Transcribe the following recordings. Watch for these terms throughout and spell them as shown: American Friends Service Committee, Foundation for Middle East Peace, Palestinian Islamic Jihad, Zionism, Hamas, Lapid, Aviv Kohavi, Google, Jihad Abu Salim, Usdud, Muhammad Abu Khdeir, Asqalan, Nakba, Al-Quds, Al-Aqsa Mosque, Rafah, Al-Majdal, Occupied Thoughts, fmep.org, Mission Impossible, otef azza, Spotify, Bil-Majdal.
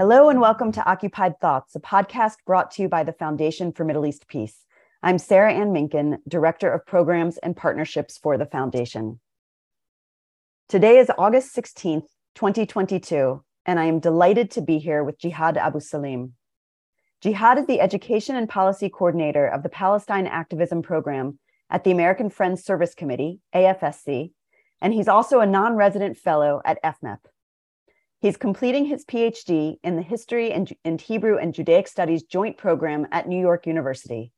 Hello and welcome to Occupied Thoughts, a podcast brought to you by the Foundation for Middle East Peace. I'm Sarah Ann Minkin, Director of Programs and Partnerships for the Foundation. Today is August 16th, 2022, and I am delighted to be here with Jihad Abu Salim. Jihad is the Education and Policy Coordinator of the Palestine Activism Program at the American Friends Service Committee, AFSC, and he's also a non-resident fellow at fmep. He's completing his PhD in the History and Hebrew and Judaic Studies joint program at New York University.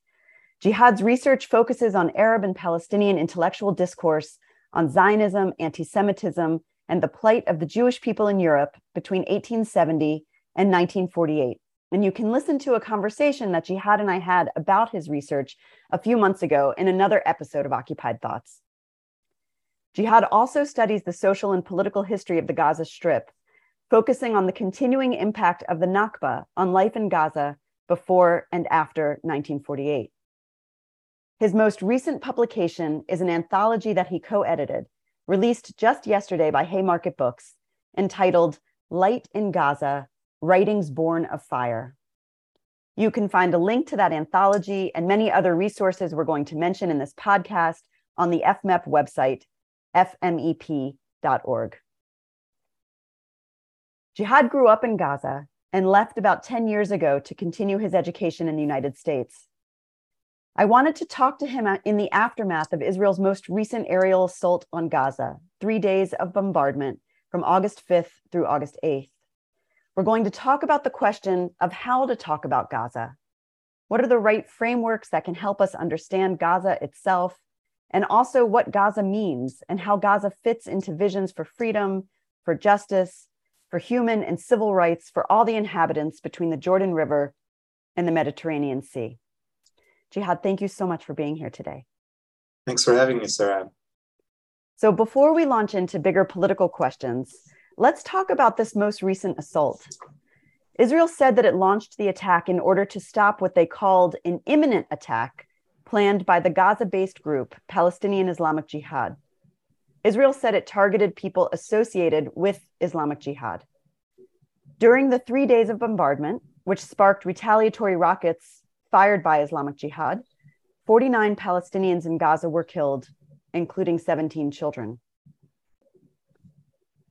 Jihad's research focuses on Arab and Palestinian intellectual discourse on Zionism, anti-Semitism, and the plight of the Jewish people in Europe between 1870 and 1948. And you can listen to a conversation that Jihad and I had about his research a few months ago in another episode of Occupied Thoughts. Jihad also studies the social and political history of the Gaza Strip, focusing on the continuing impact of the Nakba on life in Gaza before and after 1948. His most recent publication is an anthology that he co-edited, released just yesterday by Haymarket Books, entitled Light in Gaza, Writings Born of Fire. You can find a link to that anthology and many other resources we're going to mention in this podcast on the fmep website, fmep.org. Jihad grew up in Gaza and left about 10 years ago to continue his education in the United States. I wanted to talk to him in the aftermath of Israel's most recent aerial assault on Gaza, 3 days of bombardment from August 5th through August 8th. We're going to talk about the question of how to talk about Gaza. What are the right frameworks that can help us understand Gaza itself, and also what Gaza means and how Gaza fits into visions for freedom, for justice, for human and civil rights for all the inhabitants between the Jordan River and the Mediterranean Sea. Jihad, thank you so much for being here today. Thanks for having me, Sarah. So before we launch into bigger political questions, let's talk about this most recent assault. Israel said that it launched the attack in order to stop what they called an imminent attack planned by the Gaza-based group, Palestinian Islamic Jihad. Israel said it targeted people associated with Islamic Jihad. During the 3 days of bombardment, which sparked retaliatory rockets fired by Islamic Jihad, 49 Palestinians in Gaza were killed, including 17 children.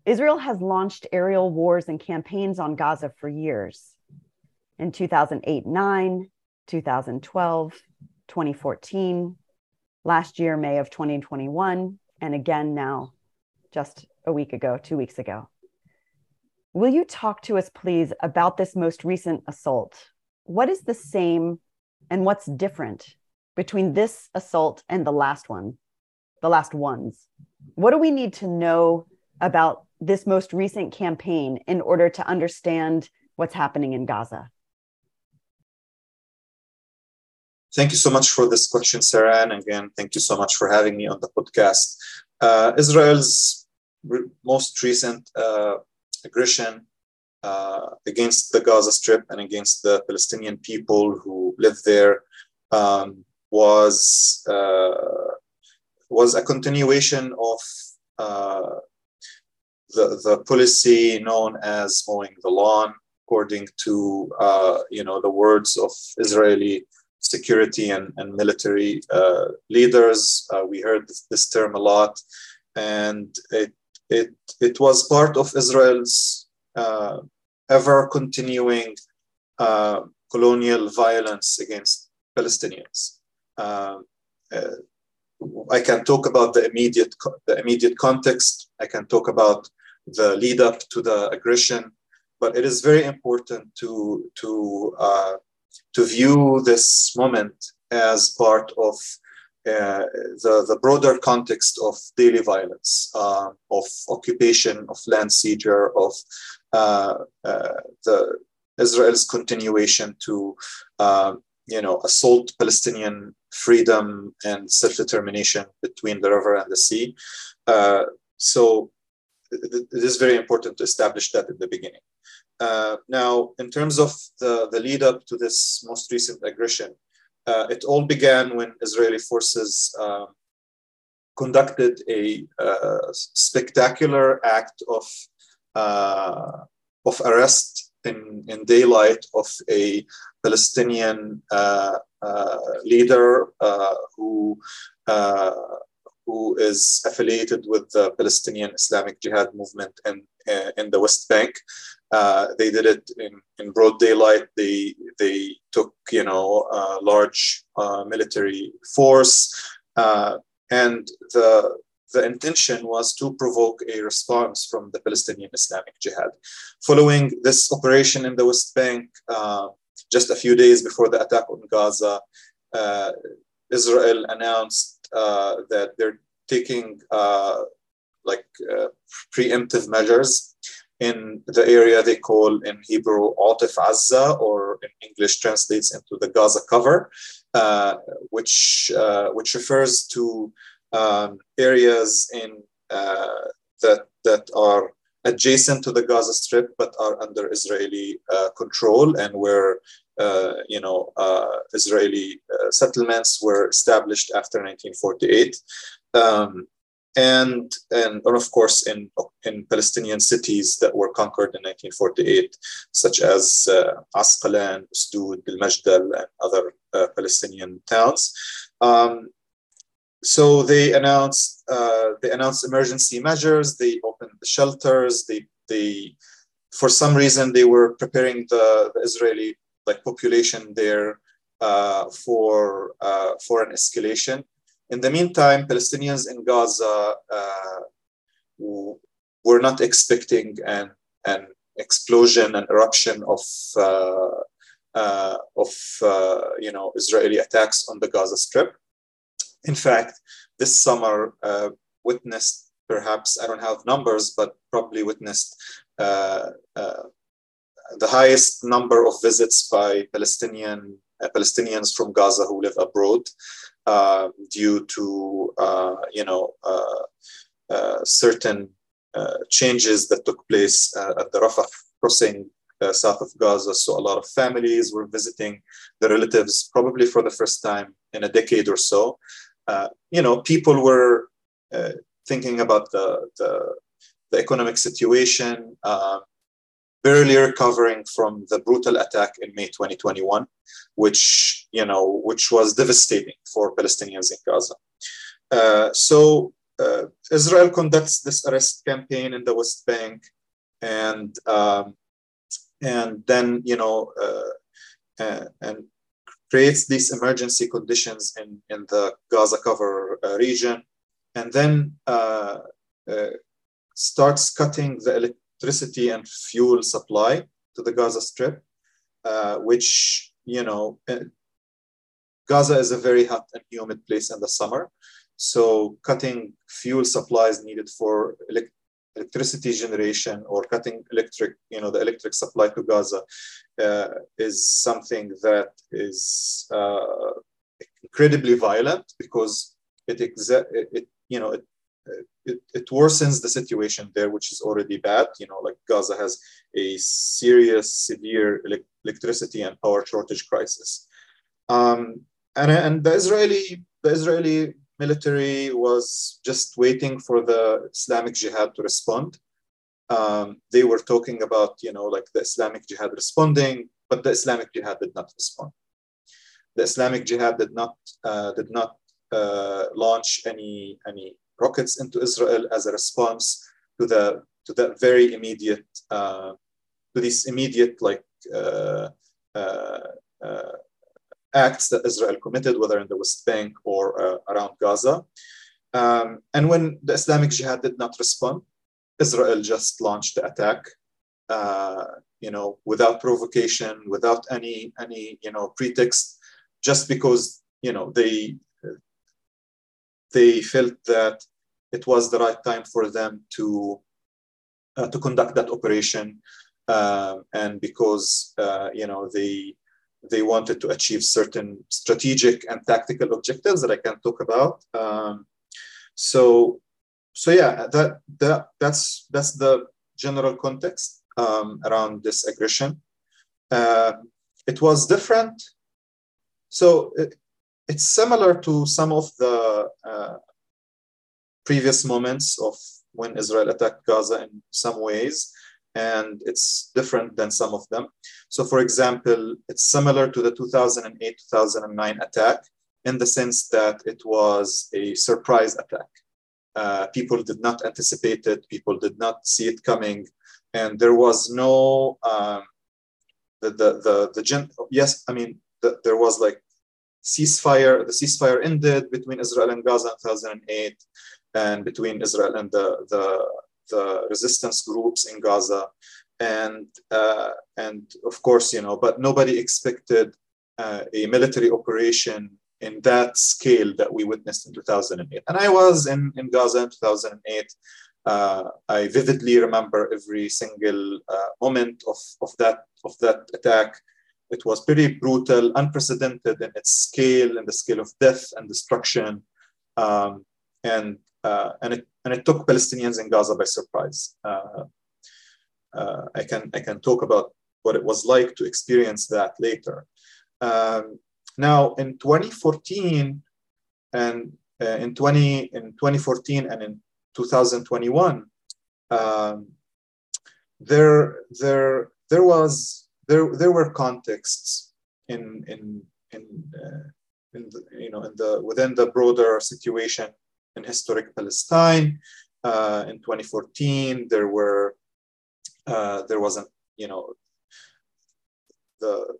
Israel has launched aerial wars and campaigns on Gaza for years. In 2008-9, 2012, 2014, last year, May of 2021, and again now, just a week ago, 2 weeks ago. Will you talk to us, please, about this most recent assault? What is the same and what's different between this assault and the last one, the last ones? What do we need to know about this most recent campaign in order to understand what's happening in Gaza? Thank you so much for this question, Sarah, and again, thank you so much for having me on the podcast. Israel's most recent aggression against the Gaza Strip and against the Palestinian people who live there was a continuation of the policy known as mowing the lawn, according to the words of Israeli security and military leaders. We heard this term a lot, and it was part of Israel's ever continuing colonial violence against Palestinians. I can talk about the immediate context. I can talk about the lead up to the aggression, but it is very important to view this moment as part of the broader context of daily violence, of occupation, of land seizure, of the Israel's continuation to assault Palestinian freedom and self-determination between the river and the sea. So it is very important to establish that at the beginning. Now, in terms of the lead up to this most recent aggression, it all began when Israeli forces conducted a spectacular act of arrest in daylight of a Palestinian leader who is affiliated with the Palestinian Islamic Jihad movement in the West Bank. They did it in broad daylight. They took large military force, and the intention was to provoke a response from the Palestinian Islamic Jihad. Following this operation in the West Bank, just a few days before the attack on Gaza, Israel announced that they're taking preemptive measures in the area they call in Hebrew otef azza, or in English translates into the Gaza cover, which refers to areas in that are adjacent to the Gaza Strip but are under Israeli control, and where Israeli settlements were established after 1948, and of course in Palestinian cities that were conquered in 1948, such as Asqalan, Usdud, Bil-Majdal, and other Palestinian towns. So they announced emergency measures. They opened the shelters. They for some reason they were preparing the Israeli population there for an escalation. In the meantime, Palestinians in Gaza were not expecting an explosion, an eruption of Israeli attacks on the Gaza Strip. In fact, this summer witnessed perhaps, I don't have numbers, but probably witnessed the highest number of visits by Palestinians from Gaza who live abroad, due to certain changes that took place at the Rafah crossing south of Gaza. So a lot of families were visiting their relatives, probably for the first time in a decade or so. People were thinking about the economic situation, barely recovering from the brutal attack in May 2021, which was devastating for Palestinians in Gaza. So Israel conducts this arrest campaign in the West Bank, and then creates these emergency conditions in the Gaza cover region, and then starts cutting the electricity and fuel supply to the Gaza Strip, which Gaza is a very hot and humid place in the summer. So cutting fuel supplies needed for electricity generation, or cutting the electric supply to Gaza, is something that is incredibly violent, because it worsens the situation there, which is already bad. Gaza has a severe electricity and power shortage crisis, and the Israeli military was just waiting for the Islamic Jihad to respond. They were talking about, the Islamic Jihad responding, but the Islamic Jihad did not respond. The Islamic Jihad did not launch any rockets into Israel as a response to these immediate acts that Israel committed, whether in the West Bank or around Gaza. And when the Islamic Jihad did not respond, Israel just launched the attack, without provocation, without any pretext, just because they felt that it was the right time for them to conduct that operation, and because they wanted to achieve certain strategic and tactical objectives that I can talk about. That's the general context around this aggression. It was different. So it's similar to some of the previous moments of when Israel attacked Gaza in some ways. and it's different than some of them. So for example, it's similar to the 2008-2009 attack in the sense that it was a surprise attack. People did not anticipate it, people did not see it coming, and there was no, there was like ceasefire, the ceasefire ended between Israel and Gaza in 2008 and between Israel and the resistance groups in Gaza. And of course, you know, but nobody expected a military operation in that scale that we witnessed in 2008. And I was in Gaza in 2008. I vividly remember every single moment of that attack. It was pretty brutal, unprecedented in its scale and the scale of death and destruction. And it took Palestinians in Gaza by surprise. I can talk about what it was like to experience that later. Now in 2014 and in 2021, there were contexts within the broader situation in historic Palestine. In 2014, there was the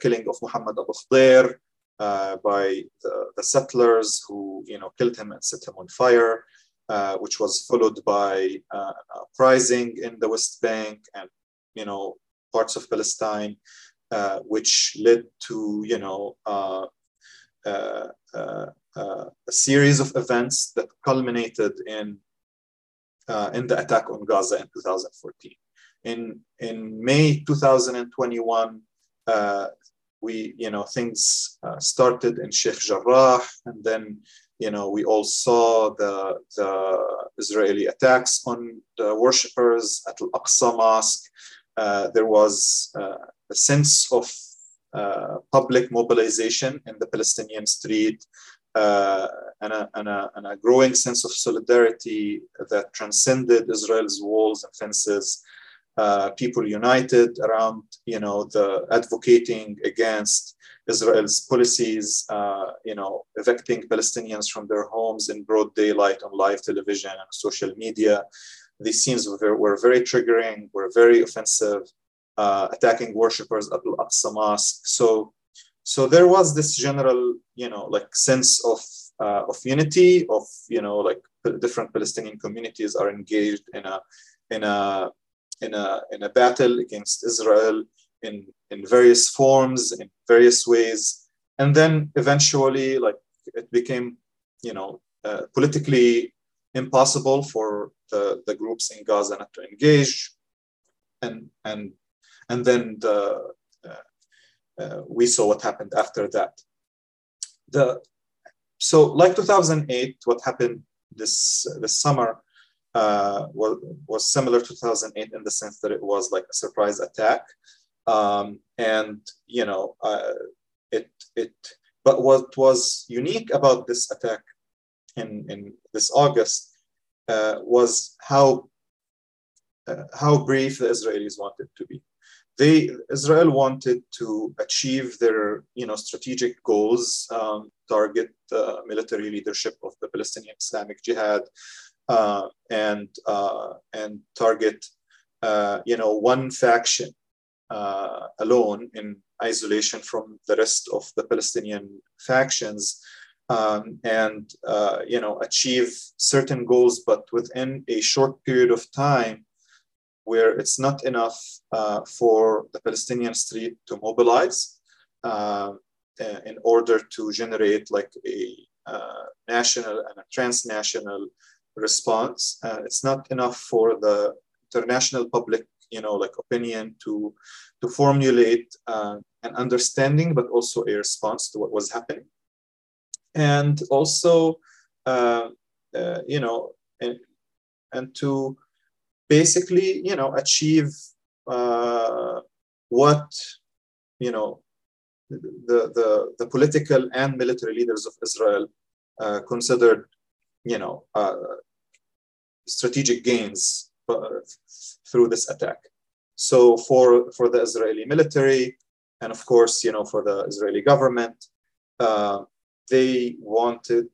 killing of Muhammad Abu Khdeir by the settlers who, you know, killed him and set him on fire, which was followed by an uprising in the West Bank and, you know, parts of Palestine, which led to, you know, a series of events that culminated in the attack on Gaza in 2014. In May 2021, things started in Sheikh Jarrah, and then, you know, we all saw the Israeli attacks on the worshippers at Al-Aqsa Mosque. There was a sense of public mobilization in the Palestinian street, and a growing sense of solidarity that transcended Israel's walls and fences. People united around, you know, the advocating against Israel's policies, evicting Palestinians from their homes in broad daylight on live television and social media. These scenes were very triggering, were very offensive, attacking worshippers at Al-Aqsa Mosque. So there was this general, you know, like sense of unity, of, you know, like different Palestinian communities are engaged in a battle against Israel in various forms, in various ways. And then eventually, like, it became, you know, politically impossible for the groups in Gaza not to engage. And then we saw what happened after that. So like 2008, what happened this summer, was similar to 2008 in the sense that it was like a surprise attack, But what was unique about this attack in this August was how brief the Israelis wanted to be. Israel wanted to achieve their, you know, strategic goals, target the military leadership of the Palestinian Islamic Jihad. And target, one faction alone in isolation from the rest of the Palestinian factions, achieve certain goals, but within a short period of time where it's not enough for the Palestinian street to mobilize in order to generate like a national and a transnational response. It's not enough for the international public, you know, like opinion to formulate an understanding, but also a response to what was happening. And also, and to basically, you know, achieve what, you know, the political and military leaders of Israel considered, you know, strategic gains through this attack. So for the Israeli military, and of course, you know, for the Israeli government, they wanted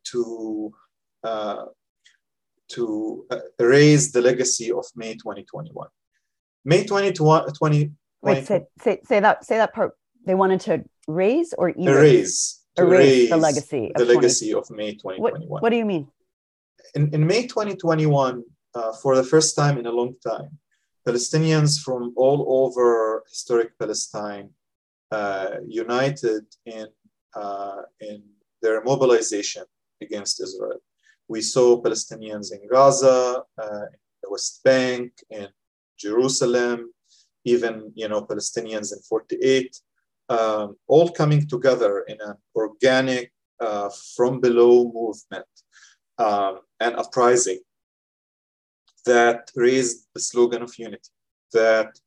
to erase the legacy of May 2021. May 2021. Wait, say that part. They wanted to raise or erase the legacy of May 2021. What do you mean? In May 2021, for the first time in a long time, Palestinians from all over historic Palestine united in their mobilization against Israel. We saw Palestinians in Gaza, in the West Bank, in Jerusalem, even, you know, Palestinians in 48, all coming together in an organic, from below movement and uprising that raised the slogan of unity, that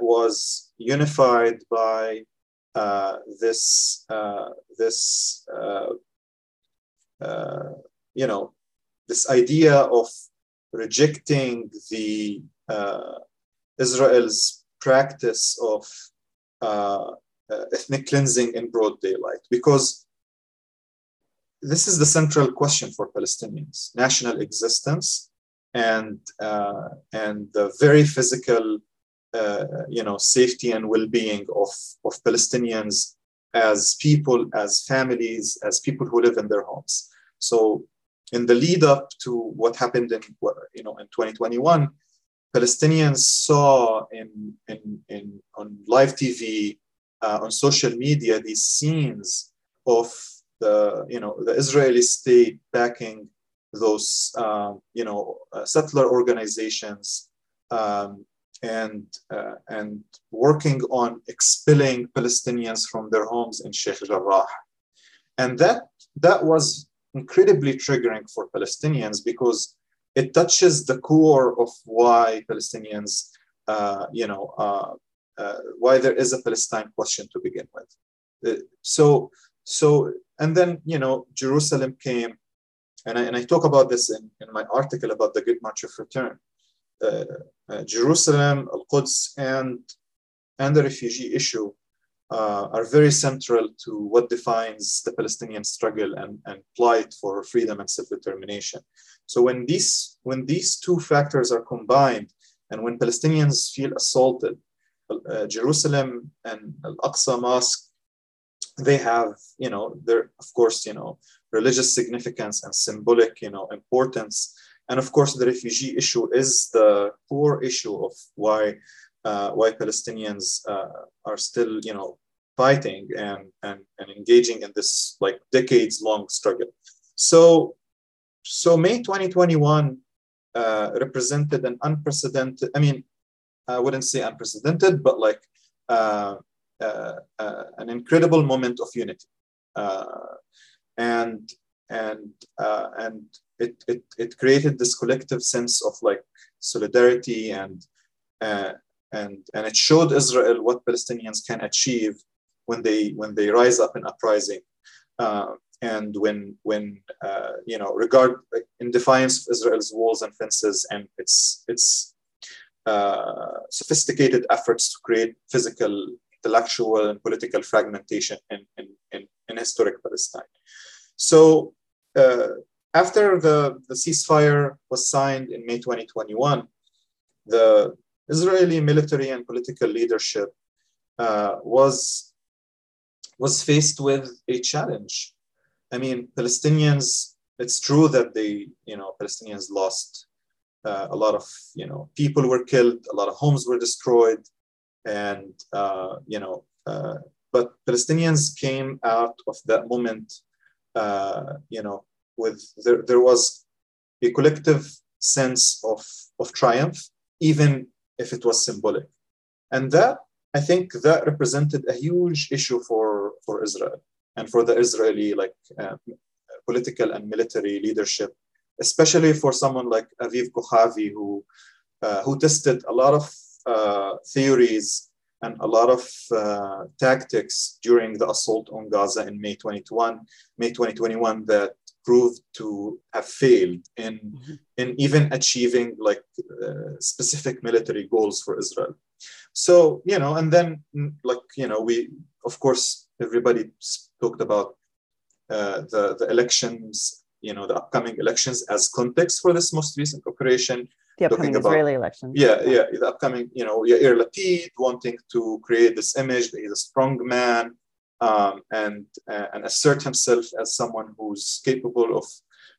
was unified by this idea of rejecting the Israel's practice of ethnic cleansing in broad daylight, because this is the central question for Palestinians: national existence and the very physical, safety and well-being of Palestinians as people, as families, as people who live in their homes. So, in the lead up to what happened in 2021. Palestinians saw on live TV, on social media, these scenes of the Israeli state backing those settler organizations and working on expelling Palestinians from their homes in Sheikh Jarrah, and that was incredibly triggering for Palestinians because it touches the core of why Palestinians, why there is a Palestine question to begin with. And then, Jerusalem came, and I talk about this in my article about the Good March of Return. Jerusalem, Al-Quds, and the refugee issue are very central to what defines the Palestinian struggle and plight for freedom and self-determination. So when these two factors are combined, and when Palestinians feel assaulted, Jerusalem and Al-Aqsa Mosque, they have, their, of course, religious significance and symbolic, importance. And of course, the refugee issue is the core issue of why Palestinians are still, fighting and engaging in this like decades-long struggle. So May 2021 represented an unprecedented, I mean, I wouldn't say unprecedented, but like an incredible moment of unity, and it created this collective sense of like solidarity and it showed Israel what Palestinians can achieve when they rise up in uprising, and regard in defiance of Israel's walls and fences and its sophisticated efforts to create physical, intellectual, and political fragmentation in historic Palestine. So after the ceasefire was signed in May 2021, the Israeli military and political leadership was faced with a challenge. I mean, Palestinians, it's true that Palestinians lost a lot of, people were killed, a lot of homes were destroyed, and, but Palestinians came out of that moment, there was a collective sense of triumph, even if it was symbolic. And that, I think that represented a huge issue for Israel and for the Israeli political and military leadership, especially for someone like Aviv Kohavi, who tested a lot of theories and a lot of tactics during the assault on Gaza in May 2021 that proved to have failed in, mm-hmm. in even achieving like specific military goals for Israel. So, you know, and then like, you know, we, of course, everybody talked about the elections, you know, the upcoming elections as context for this most recent operation. The upcoming Israeli election. Yeah, yeah, the upcoming, you know, Yair Lapid wanting to create this image that he's a strong man and assert himself as someone who's capable of,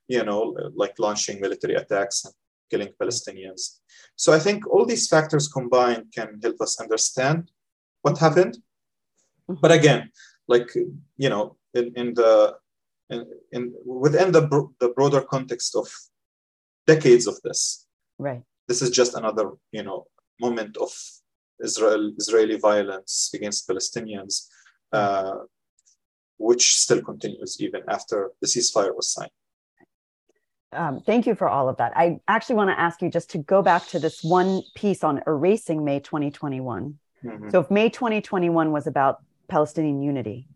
you know, like launching military attacks and killing Palestinians. So I think all these factors combined can help us understand what happened. Mm-hmm. But again, like, you know, within the broader context of decades of this. Right. This is just another, you know, moment of Israeli violence against Palestinians, which still continues even after the ceasefire was signed. Thank you for all of that. I actually want to ask you just to go back to this one piece on erasing May 2021. Mm-hmm. So if May 2021 was about Palestinian unity,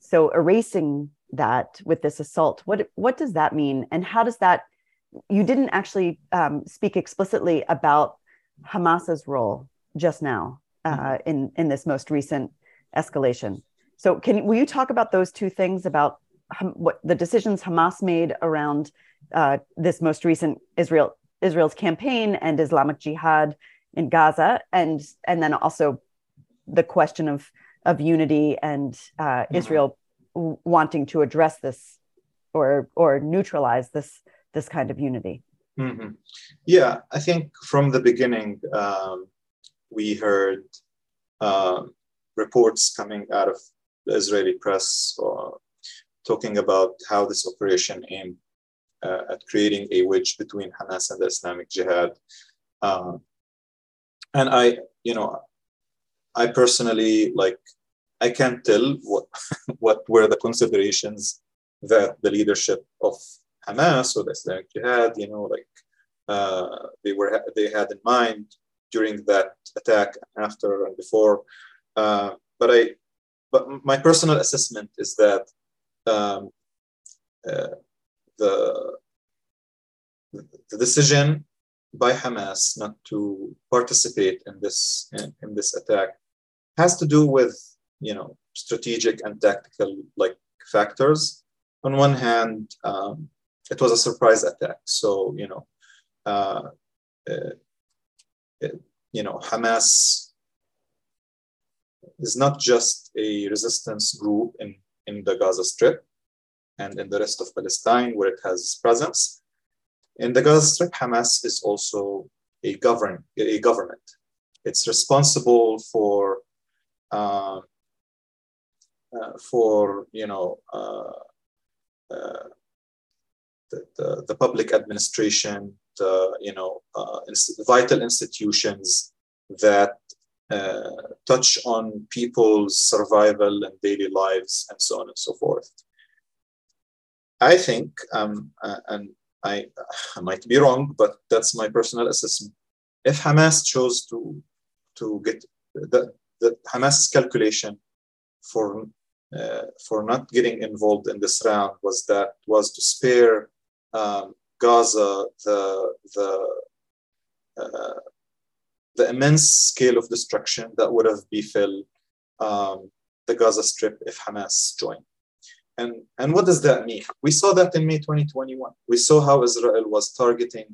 so erasing that with this assault, what does that mean? And how does that, you didn't actually speak explicitly about Hamas's role just now in this most recent escalation. So will you talk about those two things, about what the decisions Hamas made around this most recent Israel's campaign and Islamic Jihad in Gaza, and then also the question of unity and Israel wanting to address this or neutralize this kind of unity? Mm-hmm. Yeah, I think from the beginning, we heard reports coming out of the Israeli press talking about how this operation aimed at creating a wedge between Hamas and the Islamic Jihad. And I personally, like, I can't tell what were the considerations that the leadership of Hamas or the Islamic Jihad, you know, like they had in mind during that attack, after and before. But my personal assessment is that the decision by Hamas not to participate in this attack has to do with, you know, strategic and tactical like factors. On one hand, it was a surprise attack, so you know, Hamas is not just a resistance group in the Gaza Strip and in the rest of Palestine where it has presence. In the Gaza Strip, Hamas is also a government. It's responsible for you know. The public administration, vital institutions that touch on people's survival and daily lives, and so on and so forth. I think, and I might be wrong, but that's my personal assessment. If Hamas chose to get the Hamas calculation for not getting involved in this round was to spare Gaza the immense scale of destruction that would have befell the Gaza Strip if Hamas joined. And what does that mean? We saw that in May 2021. We saw how Israel was targeting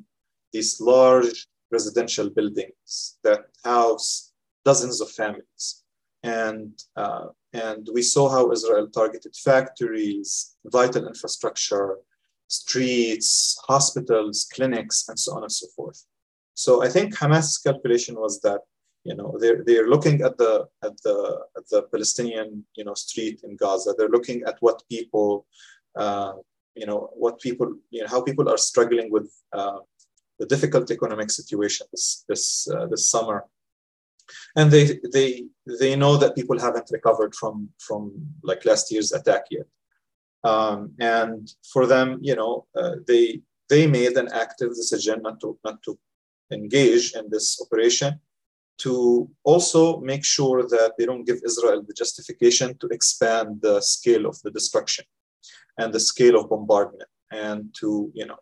these large residential buildings that house dozens of families. And we saw how Israel targeted factories, vital infrastructure, streets, hospitals, clinics, and so on and so forth. So I think Hamas' calculation was that, you know, they're looking at the Palestinian, you know, street in Gaza. They're looking at what people, how people are struggling with the difficult economic situation this summer. And they know that people haven't recovered from like last year's attack yet, and for them, you know, they made an active decision not to engage in this operation, to also make sure that they don't give Israel the justification to expand the scale of the destruction and the scale of bombardment and to, you know,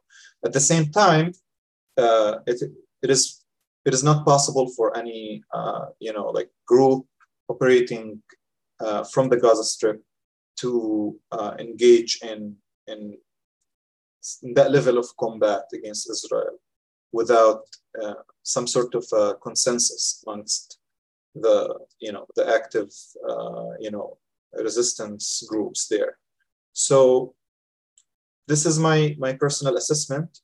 at the same time, it is not possible for any, you know, like group operating from the Gaza Strip to engage in that level of combat against Israel without some sort of consensus amongst the, you know, the active, you know, resistance groups there. So this is my personal assessment.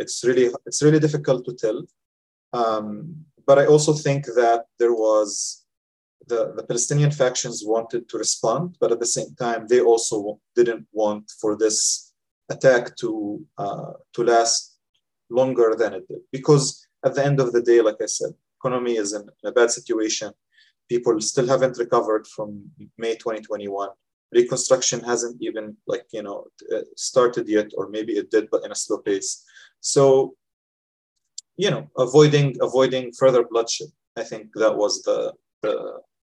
It's really difficult to tell. But I also think that there was the Palestinian factions wanted to respond, but at the same time, they also didn't want for this attack to last longer than it did. Because at the end of the day, like I said, economy is in a bad situation. People still haven't recovered from May 2021. Reconstruction hasn't even, like, you know, started yet, or maybe it did, but in a slow pace. So, you know, avoiding further bloodshed, I think that was the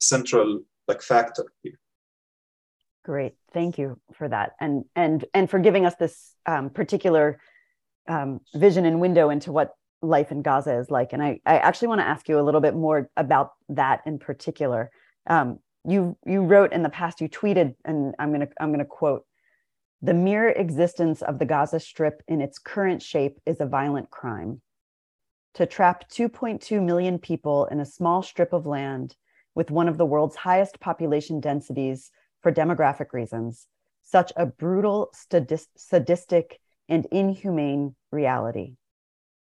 central, like, factor here. Great, thank you for that, and for giving us this particular vision and window into what life in Gaza is like. And I actually want to ask you a little bit more about that in particular. You wrote in the past, you tweeted, and I'm gonna quote: "The mere existence of the Gaza Strip in its current shape is a violent crime. To trap 2.2 million people in a small strip of land with one of the world's highest population densities for demographic reasons, such a brutal, sadistic, and inhumane reality."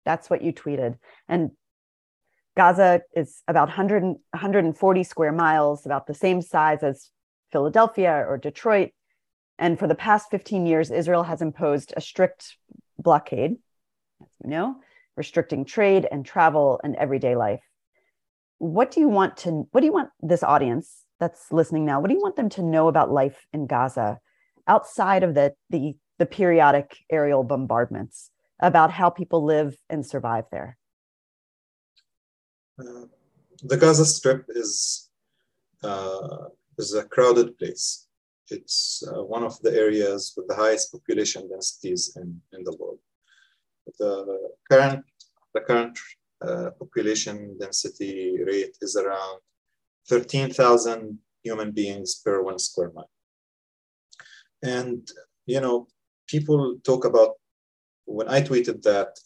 That's what you tweeted. And Gaza is about 140 square miles, about the same size as Philadelphia or Detroit. And for the past 15 years, Israel has imposed a strict blockade, as you know, restricting trade and travel and everyday life. What do you want this audience that's listening now, what do you want them to know about life in Gaza outside of the periodic aerial bombardments, about how people live and survive there? The Gaza Strip is a crowded place. It's one of the areas with the highest population densities in the world. The current population density rate is around 13,000 human beings per 1 square mile. And, you know, people talk about, when I tweeted that,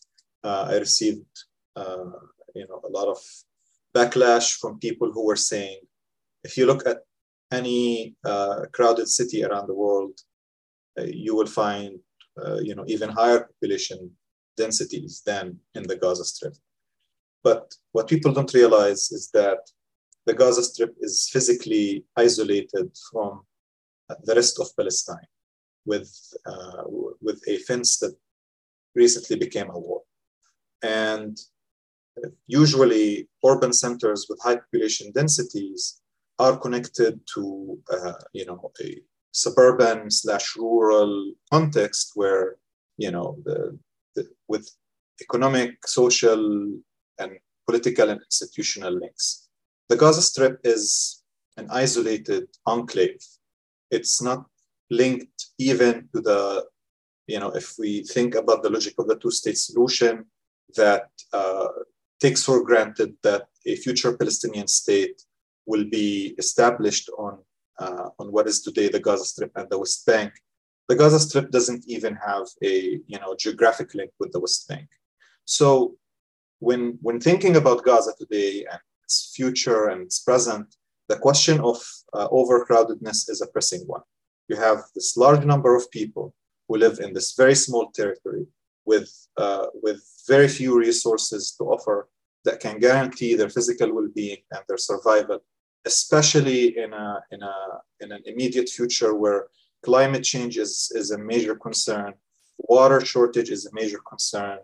I received, you know, a lot of backlash from people who were saying, if you look at any crowded city around the world, you will find, you know, even higher population densities than in the Gaza Strip. But what people don't realize is that the Gaza Strip is physically isolated from the rest of Palestine with a fence that recently became a wall. And usually urban centers with high population densities are connected to you know, a suburban/rural context where, you know, with economic, social, and political and institutional links. The Gaza Strip is an isolated enclave. It's not linked even to the, you know, if we think about the logic of the two-state solution that takes for granted that a future Palestinian state will be established on what is today the Gaza Strip and the West Bank. The Gaza Strip doesn't even have a, you know, geographic link with the West Bank. So when thinking about Gaza today and its future and its present, the question of overcrowdedness is a pressing one. You have this large number of people who live in this very small territory with very few resources to offer that can guarantee their physical well-being and their survival, especially in an immediate future where climate change is a major concern. Water shortage is a major concern.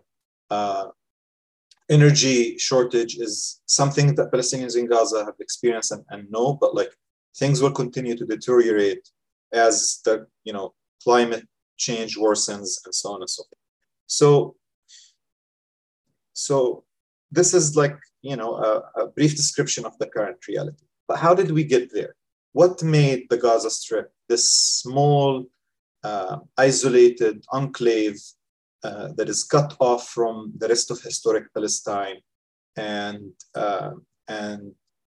Energy shortage is something that Palestinians in Gaza have experienced and know, but like things will continue to deteriorate as the, you know, climate change worsens and so on and so forth. So this is, like, you know, a brief description of the current reality. But how did we get there? What made the Gaza Strip this small isolated enclave that is cut off from the rest of historic Palestine, and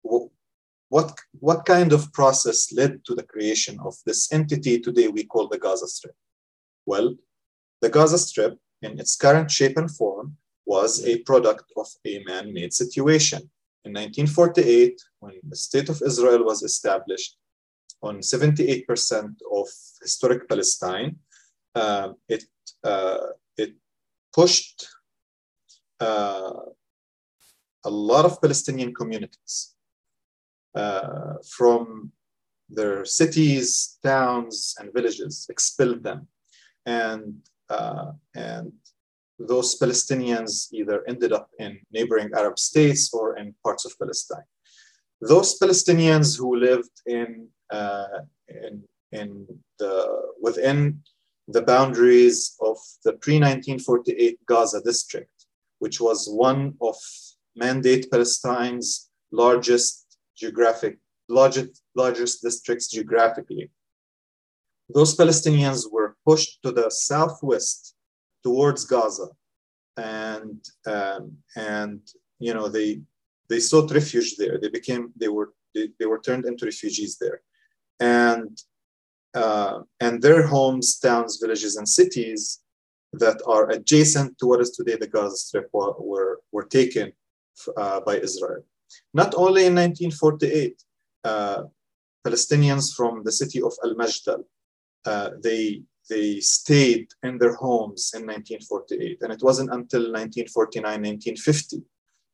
what kind of process led to the creation of this entity today we call the Gaza Strip? Well, the Gaza Strip in its current shape and form was a product of a man-made situation. In 1948, when the State of Israel was established on 78% of historic Palestine, it pushed a lot of Palestinian communities from their cities, towns, and villages, expelled them. And those Palestinians either ended up in neighboring Arab states or in parts of Palestine. Those Palestinians who lived within the boundaries of the pre-1948 Gaza district, which was one of Mandate Palestine's largest districts geographically. Those Palestinians were pushed to the southwest towards Gaza, and you know, they sought refuge there. They were turned into refugees there, and their homes, towns, villages, and cities that are adjacent to what is today the Gaza Strip were taken by Israel. Not only in 1948, Palestinians from the city of Al-Majdal, they stayed in their homes in 1948. And it wasn't until 1949, 1950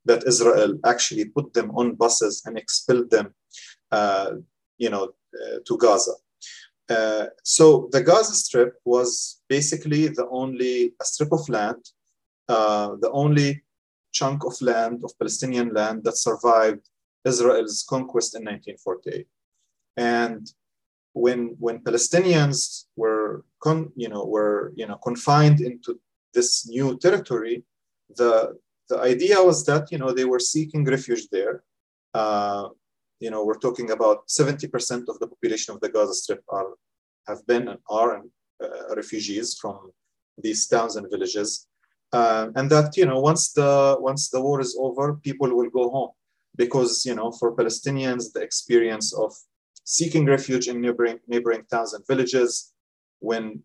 that Israel actually put them on buses and expelled them to Gaza. So the Gaza Strip was basically the only chunk of land, of Palestinian land, that survived Israel's conquest in 1948. And when Palestinians were confined into this new territory, the idea was that, you know, they were seeking refuge there. We're talking about 70% of the population of the Gaza Strip have been and are refugees from these towns and villages, and that, you know, once the war is over, people will go home, because, you know, for Palestinians, the experience of seeking refuge in neighboring towns and villages, when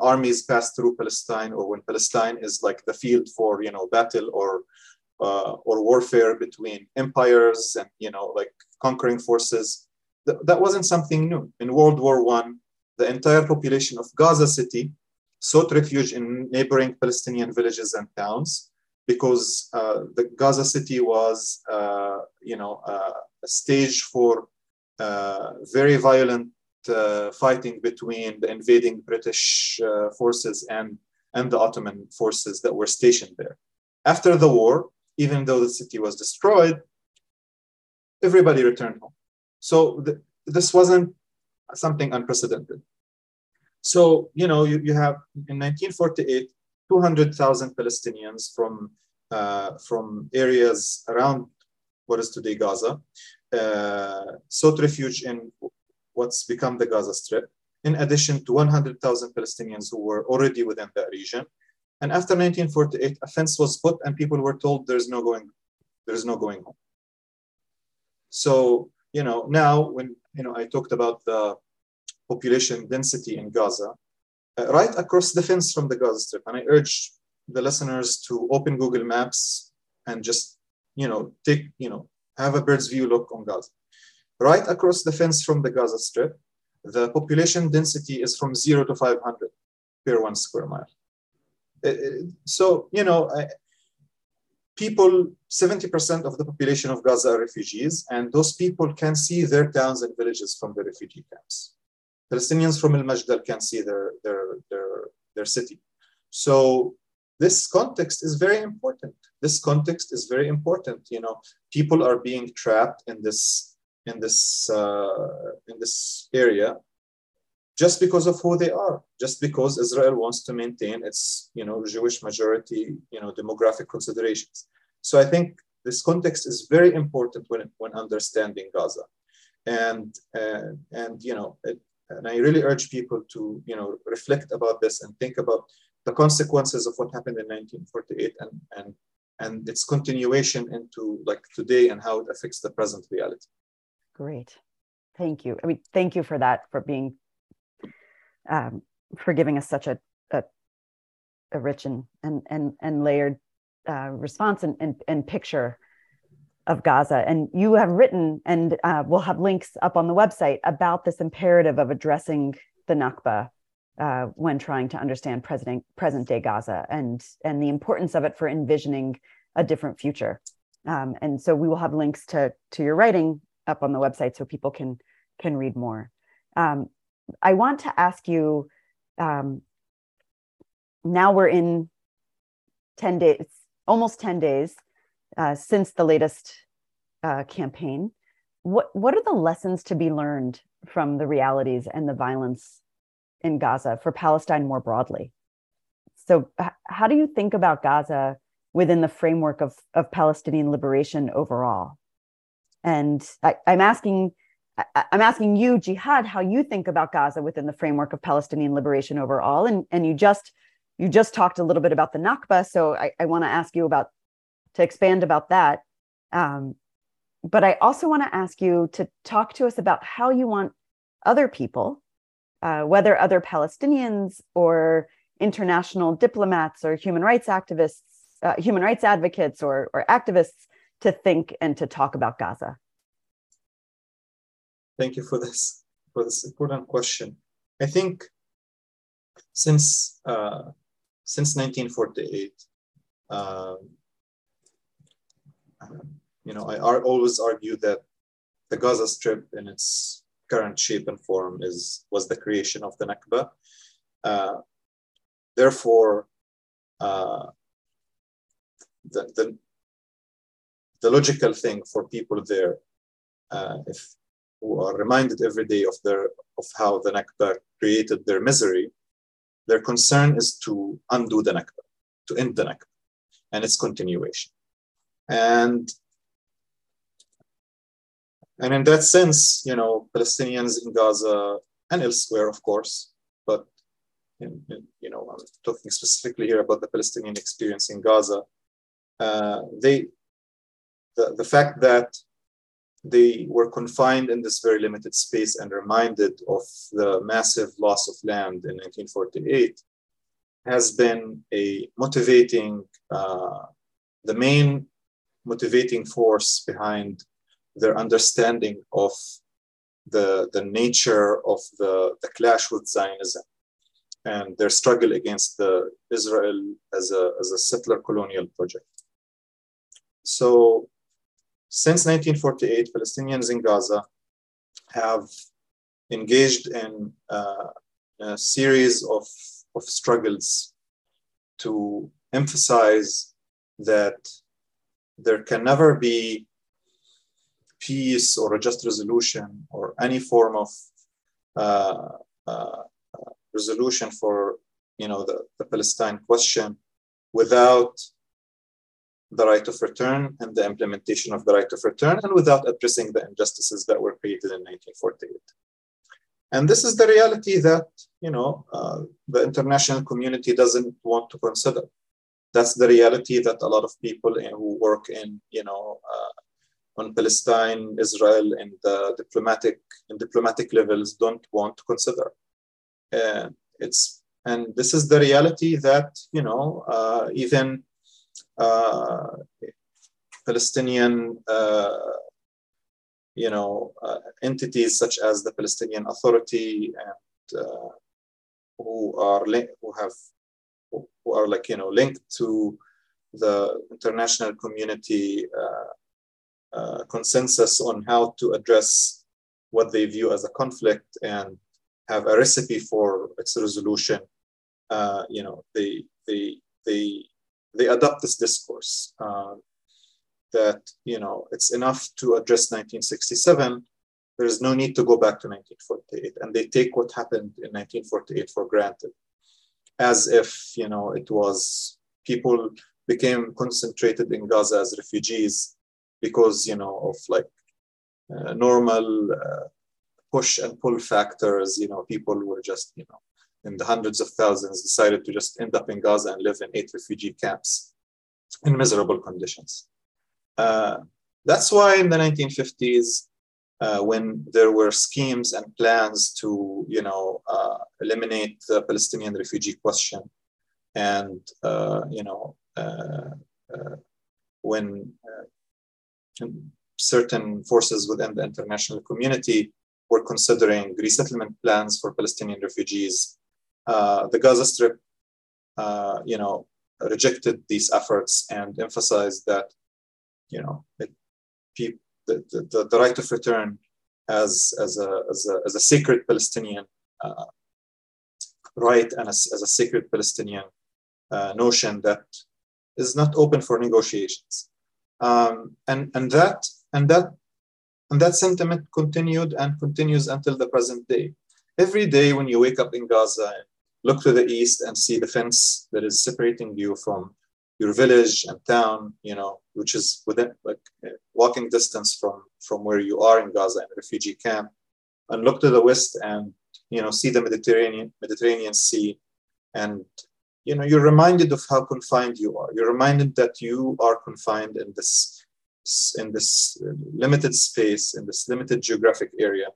armies pass through Palestine, or when Palestine is like the field for, you know, battle or warfare between empires and, you know, like conquering forces, that wasn't something new. In World War I, the entire population of Gaza City sought refuge in neighboring Palestinian villages and towns, because the Gaza City was a stage for very violent fighting between the invading British forces and the Ottoman forces that were stationed there. After the war, even though the city was destroyed, everybody returned home. So this wasn't something unprecedented. So, you know, you have in 1948, 200,000 Palestinians from areas around what is today Gaza, sought refuge in what's become the Gaza Strip, in addition to 100,000 Palestinians who were already within that region. And after 1948, a fence was put and people were told there's no going home. So, you know, now when, you know, I talked about the population density in Gaza, right across the fence from the Gaza Strip, and I urge the listeners to open Google Maps and just, you know, have a bird's view look on Gaza. Right across the fence from the Gaza Strip, the population density is from 0 to 500 per 1 square mile. So, you know, people, 70% of the population of Gaza are refugees, and those people can see their towns and villages from the refugee camps. Palestinians from Al-Majdal can see their city. So this context is very important. You know, people are being trapped in this area just because of who they are, just because Israel wants to maintain its, you know, Jewish majority, you know, demographic considerations. So I think this context is very important when understanding Gaza, and you know, And I really urge people to, reflect about this and think about the consequences of what happened in 1948 and its continuation into like today and how it affects the present reality. Great. Thank you. I mean, thank you for that, for being, for giving us such a rich and layered response and picture of Gaza. And you have written, and we'll have links up on the website about this imperative of addressing the Nakba when trying to understand present day Gaza and the importance of it for envisioning a different future. And so we will have links to your writing up on the website so people can read more. I want to ask you, now we're in 10 days, almost 10 days since the latest campaign. What are the lessons to be learned from the realities and the violence in Gaza for Palestine more broadly? So how do you think about Gaza within the framework of Palestinian liberation overall? And I'm asking you, Jihad, how you think about Gaza within the framework of Palestinian liberation overall. And you just talked a little bit about the Nakba, so I want to ask you to expand about that. But I also want to ask you to talk to us about how you want other people, whether other Palestinians or international diplomats or human rights activists, human rights advocates or activists, to think and to talk about Gaza. Thank you for this important question. I think since 1948, I always argue that the Gaza Strip in its current shape and form was the creation of the Nakba. Therefore, the logical thing for people there, who are reminded every day of how the Nakba created their misery, their concern is to undo the Nakba, to end the Nakba and its continuation. And in that sense, Palestinians in Gaza and elsewhere, of course, but I'm talking specifically here about the Palestinian experience in Gaza. The fact that they were confined in this very limited space and reminded of the massive loss of land in 1948 has been the main motivating force behind their understanding of the nature of the clash with Zionism and their struggle against Israel as a settler colonial project. So since 1948, Palestinians in Gaza have engaged in a series of struggles to emphasize that there can never be peace or a just resolution or any form of resolution for the Palestine question without the right of return and the implementation of the right of return and without addressing the injustices that were created in 1948. And this is the reality that the international community doesn't want to consider. That's the reality that a lot of people who work in, on Palestine, Israel, and the diplomatic levels don't want to consider. And this is the reality that even Palestinian entities such as the Palestinian Authority and who are linked to the international community consensus on how to address what they view as a conflict and have a recipe for its resolution. They adopt this discourse that it's enough to address 1967. There is no need to go back to 1948, and they take what happened in 1948 for granted, as if it was people became concentrated in Gaza as refugees because of normal push and pull factors. You know, people were just, you know, in the hundreds of thousands decided to just end up in Gaza and live in 8 refugee camps in miserable conditions. That's why in the 1950s, when there were schemes and plans to, you know, eliminate the Palestinian refugee question, and when certain forces within the international community were considering resettlement plans for Palestinian refugees, the Gaza Strip, rejected these efforts and emphasized that, you know, the right of return as a sacred Palestinian right and as a sacred Palestinian notion that is not open for negotiations, and that sentiment continued and continues until the present day. Every day when you wake up in Gaza and look to the east and see the fence that is separating you from your village and town, you know, which is within like walking distance from where you are in Gaza in a refugee camp, and look to the west and, you know, see the Mediterranean Sea, and, you know, you're reminded of how confined you are. You're reminded that you are confined in this limited space, in this limited geographic area,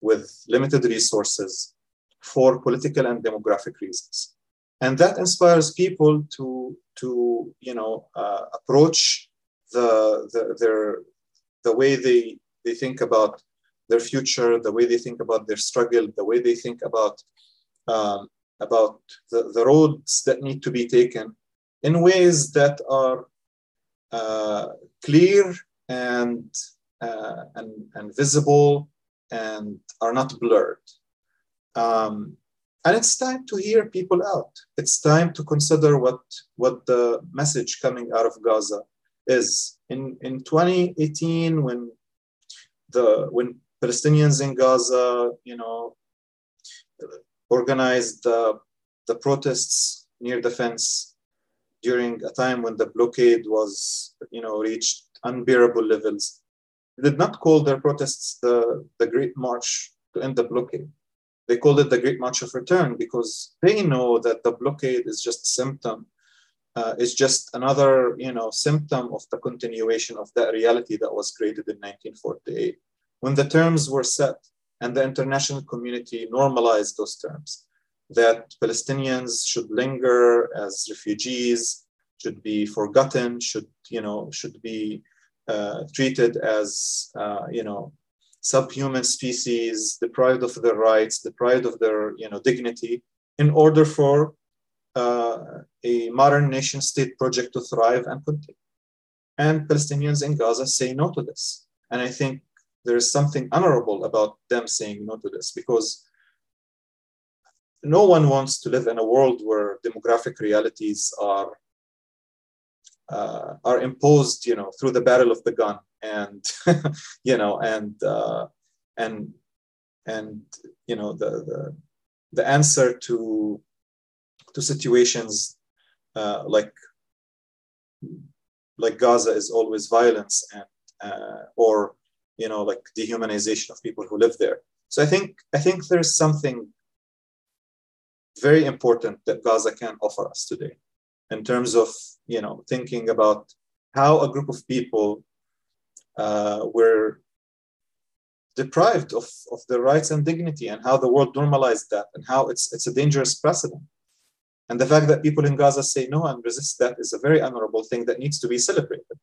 with limited resources for political and demographic reasons. And that inspires people to approach the way they think about their future, the way they think about their struggle, the way they think about the roads that need to be taken in ways that are clear and visible and are not blurred. And it's time to hear people out. It's time to consider what the message coming out of Gaza is. In 2018, when Palestinians in Gaza, you know, organized the protests near the fence during a time when the blockade was, you know, reached unbearable levels, they did not call their protests the Great March to end the blockade. They called it the Great March of Return because they know that the blockade is just a symptom. It's just another, you know, symptom of the continuation of that reality that was created in 1948. When the terms were set and the international community normalized those terms, that Palestinians should linger as refugees, should be forgotten, should be treated as, subhuman species, deprived of their rights, deprived of their, you know, dignity, in order for a modern nation state project to thrive and continue. And Palestinians in Gaza say no to this. And I think there is something honorable about them saying no to this, because no one wants to live in a world where demographic realities are imposed, you know, through the barrel of the gun, and the answer to situations like Gaza is always violence and or dehumanization of people who live there. So I think there's something very important that Gaza can offer us today, in terms of, you know, thinking about how a group of people were deprived of their rights and dignity, and how the world normalized that, and how it's a dangerous precedent. And the fact that people in Gaza say no and resist that is a very honorable thing that needs to be celebrated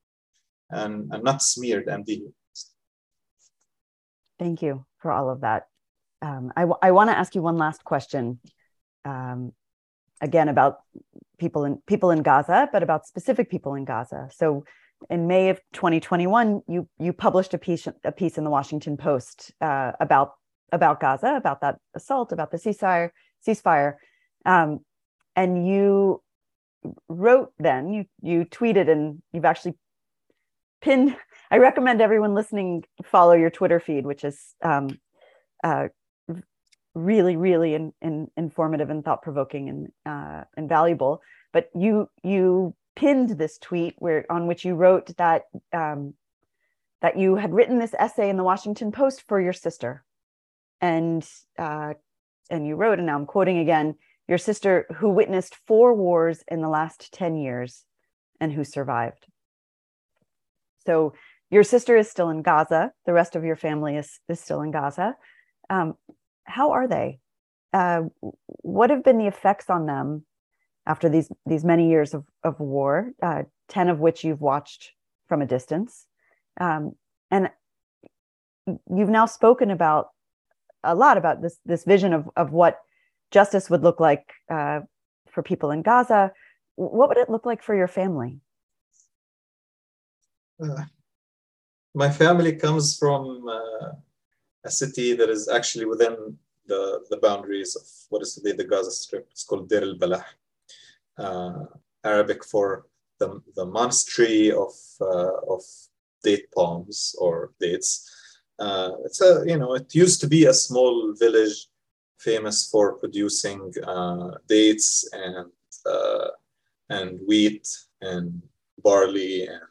and not smeared and dehumanized. Thank you for all of that. I want to ask you one last question, again, about people in Gaza, but about specific people in Gaza. So in May of 2021, you published a piece in the Washington Post about Gaza, about that assault, about the ceasefire. And you wrote then, you tweeted, and you've actually pinned, I recommend everyone listening follow your Twitter feed, which is really, really informative and thought-provoking and valuable. But you pinned this tweet on which you wrote that that you had written this essay in the Washington Post for your sister, And you wrote, and now I'm quoting again, your sister who witnessed 4 wars in the last 10 years and who survived. So your sister is still in Gaza. The rest of your family is still in Gaza. How are they? What have been the effects on them after these many years of war, 10 of which you've watched from a distance? And you've now spoken about a lot about this vision of what justice would look like for people in Gaza. What would it look like for your family? My family comes from a city that is actually within the boundaries of what is today the Gaza Strip. It's called Deir al-Balah, Arabic for the monastery of date palms or dates. It's it used to be a small village famous for producing dates and wheat and barley, and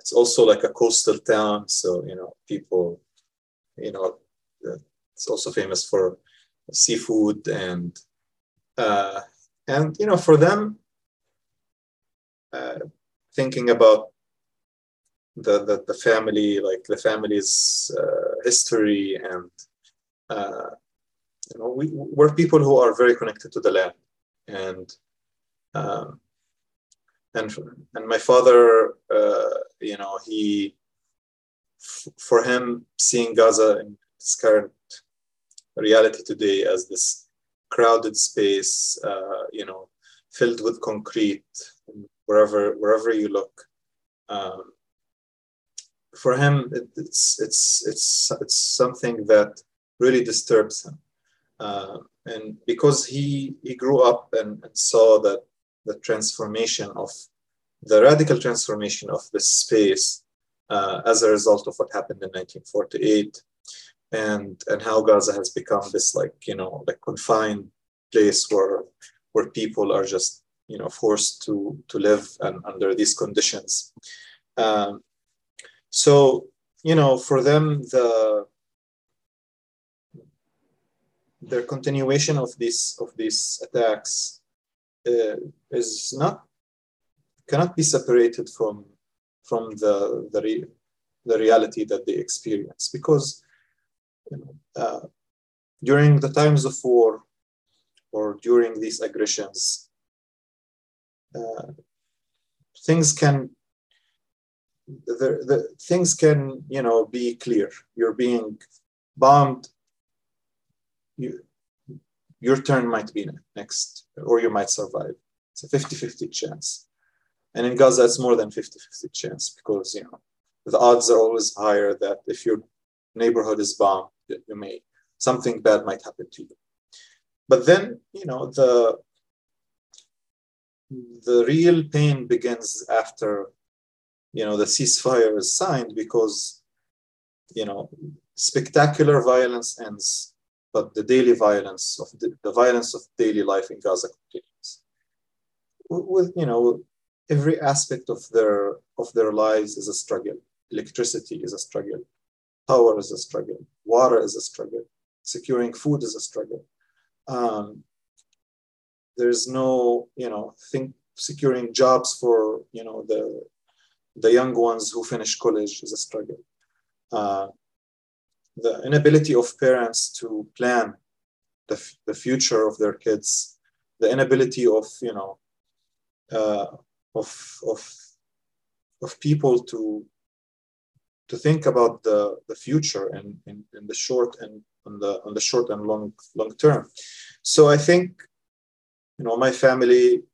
it's also like a coastal town. So people, it's also famous for seafood and for them, thinking about the family, like the family's history, and we're people who are very connected to the land, and my father, for him, seeing Gaza in its current reality today as this crowded space, filled with concrete, wherever you look. For him, it's something that really disturbs him, and because he grew up and saw that the radical transformation of this space as a result of what happened in 1948, and how Gaza has become this like confined place where people are just forced to live and under these conditions. So, for them, their continuation of these attacks cannot be separated from the reality that they experience, because during the times of war or during these aggressions, things can be clear. You're being bombed. Your turn might be next, or you might survive. It's a 50-50 chance. And in Gaza, it's more than 50-50 chance, because the odds are always higher that if your neighborhood is bombed, something bad might happen to you. But then the real pain begins after the ceasefire is signed, because spectacular violence ends, but the daily violence of the violence of daily life in Gaza continues. With every aspect of their lives is a struggle. Electricity is a struggle. Power is a struggle. Water is a struggle. Securing food is a struggle. There's no securing jobs for the young ones who finish college is a struggle. The inability of parents to plan the future of their kids, the inability of people to think about the future in the short and on the short and long term. So I think my family,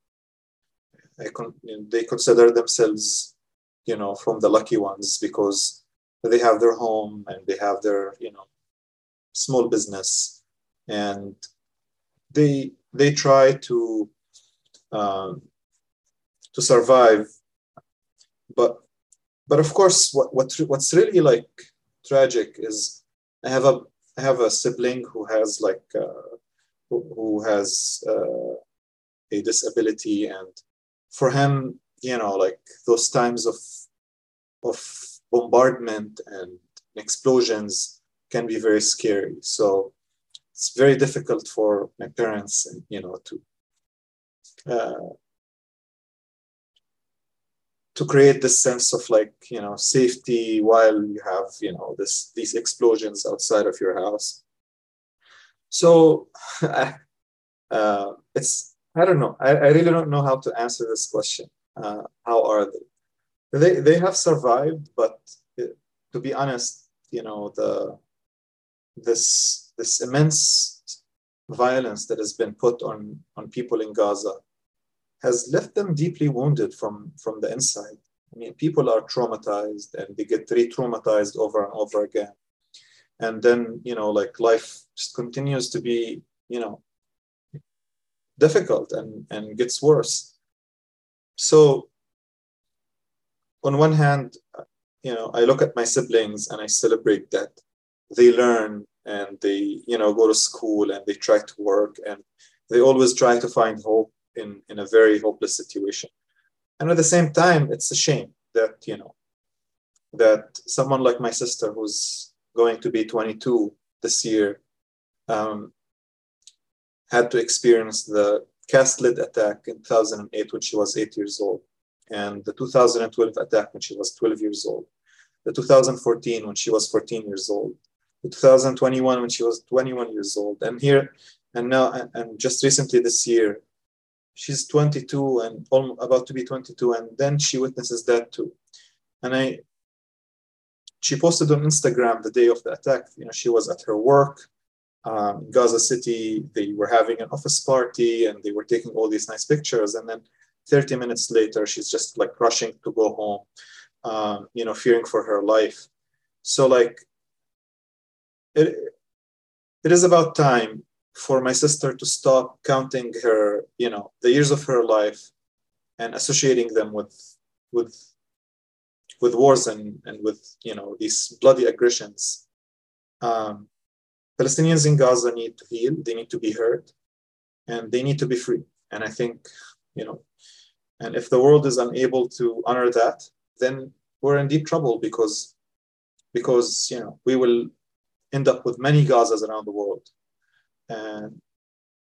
they consider themselves from the lucky ones, because they have their home and they have their, small business, and they try to survive. But of course, what's really tragic is I have a sibling who has a disability, and for him, those times of bombardment and explosions can be very scary. So it's very difficult for my parents, to create this sense of safety while you have, these explosions outside of your house. So I don't know. I really don't know how to answer this question. How are they? They have survived, but to be honest, this immense violence that has been put on people in Gaza has left them deeply wounded from the inside. I mean, people are traumatized and they get re-traumatized over and over again. And then, life just continues to be, difficult and gets worse. So on one hand, I look at my siblings and I celebrate that they learn and they, go to school and they try to work and they always try to find hope in a very hopeless situation. And at the same time, it's a shame that, that someone like my sister, who's going to be 22 this year, had to experience the cast lead attack in 2008 when she was 8 years old, and the 2012 attack when she was 12 years old, the 2014 when she was 14 years old, the 2021 when she was 21 years old, and just recently this year, she's 22 and about to be 22, and then she witnesses that too. And she posted on Instagram the day of the attack. She was at her work. Gaza City, they were having an office party and they were taking all these nice pictures. And then 30 minutes later, she's just rushing to go home, fearing for her life. So it is about time for my sister to stop counting her, the years of her life and associating them with wars and with, these bloody aggressions. Palestinians in Gaza need to heal, they need to be heard, and they need to be free. And I think, and if the world is unable to honor that, then we're in deep trouble because we will end up with many Gazas around the world. And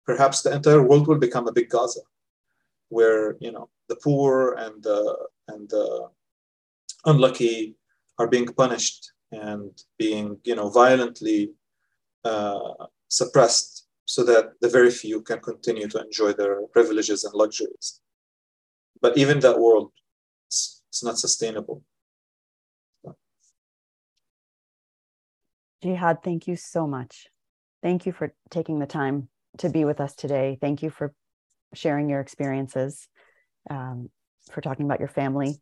perhaps the entire world will become a big Gaza, where, the poor and the unlucky are being punished and being, violently suppressed, so that the very few can continue to enjoy their privileges and luxuries. But even that world, it's not sustainable. So. Jihad, thank you so much. Thank you for taking the time to be with us today. Thank you for sharing your experiences, for talking about your family,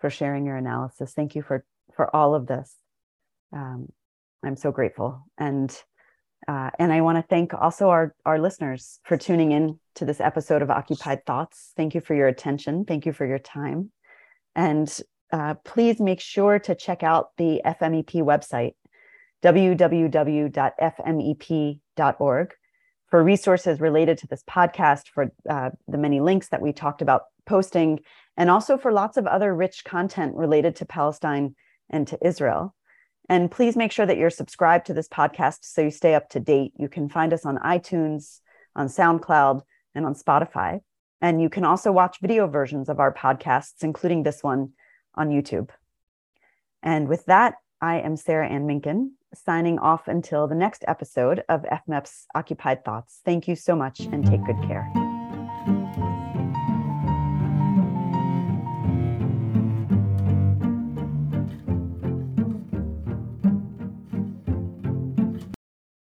for sharing your analysis. Thank you for all of this. I'm so grateful. And I want to thank also our listeners for tuning in to this episode of Occupied Thoughts. Thank you for your attention. Thank you for your time. And please make sure to check out the FMEP website, www.fmep.org, for resources related to this podcast, for the many links that we talked about posting, and also for lots of other rich content related to Palestine and to Israel. And please make sure that you're subscribed to this podcast so you stay up to date. You can find us on iTunes, on SoundCloud, and on Spotify. And you can also watch video versions of our podcasts, including this one, on YouTube. And with that, I am Sarah Ann Minkin, signing off until the next episode of FMEP's Occupied Thoughts. Thank you so much and take good care.